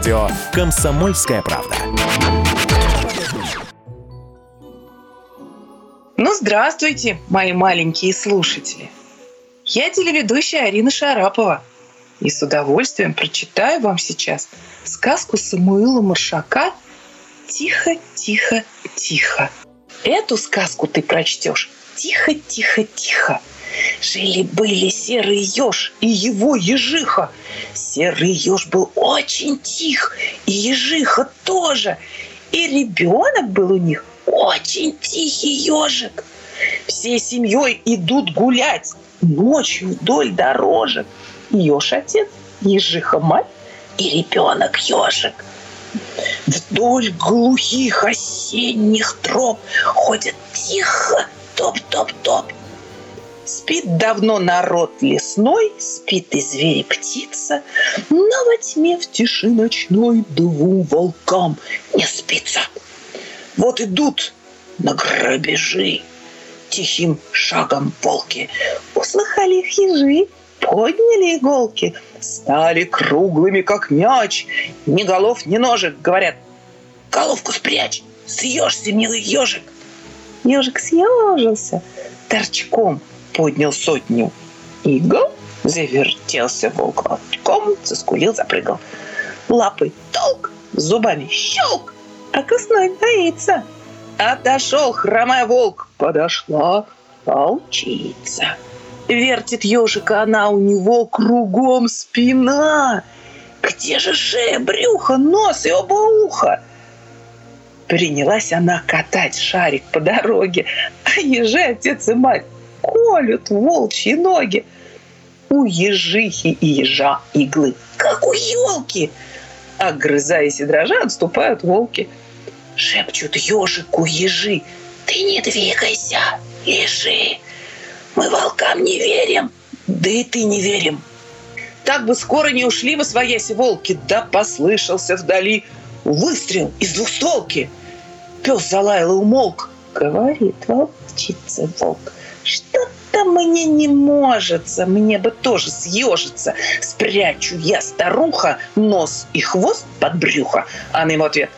Радио «Комсомольская правда». Ну, здравствуйте, мои маленькие слушатели. Я телеведущая Арина Шарапова. И с удовольствием прочитаю вам сейчас сказку Самуила Маршака «Тихо, тихо, тихо». Эту сказку ты прочтешь «Тихо, тихо, тихо». Жили-были серый еж и его ежиха. Серый еж был очень тих, и ежиха тоже. И ребенок был у них очень тихий ежик. Всей семьей идут гулять ночью вдоль дорожек. Еж отец, ежиха мать и ребенок ежик. Вдоль глухих осенних троп ходят тихо, топ-топ-топ. Спит давно народ лесной, спит и зверь, и птица, но во тьме в тиши ночной двум волкам не спится. Вот идут на грабежи тихим шагом волки. Услыхали их ежи, подняли иголки, стали круглыми, как мяч. Ни голов, ни ножек, говорят: головку спрячь, съешься, милый ежик. Ежик съежился, торчком поднял сотню игл, завертелся волк волчком, заскулил, запрыгал. Лапой толк, зубами щелк, а кусной боится. Отошел, хромая волк, подошла волчица. Вертит ежика она, у него кругом спина. Где же шея, брюхо, нос и оба уха? Принялась она катать шарик по дороге, а ежи отец и мать колют волчьи ноги. У ежихи и ежа иглы, как у елки. Огрызаясь и дрожа, отступают волки. Шепчут ежику ежи: ты не двигайся, лежи. Мы волкам не верим, да и ты не верим. Так бы скоро не ушли восвояси волки, да послышался вдали выстрел из двустволки. Пес залаял и умолк. Говорит волчица волк: что-то мне не можется, мне бы тоже съежиться. Спрячу я, старуха, нос и хвост под брюхо. А на ему ответ: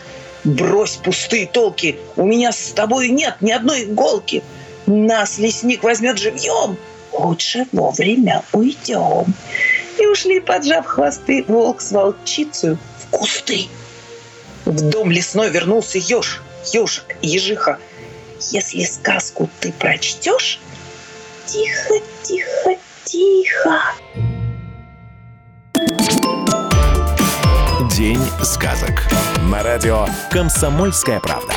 брось пустые толки, у меня с тобой нет ни одной иголки. Нас лесник возьмет живьем, лучше вовремя уйдем. И ушли, поджав хвосты, волк с волчицей в кусты. В дом лесной вернулся еж, ежик, ежиха. Если сказку ты прочтешь, тихо, тихо, тихо. День сказок на радио «Комсомольская правда».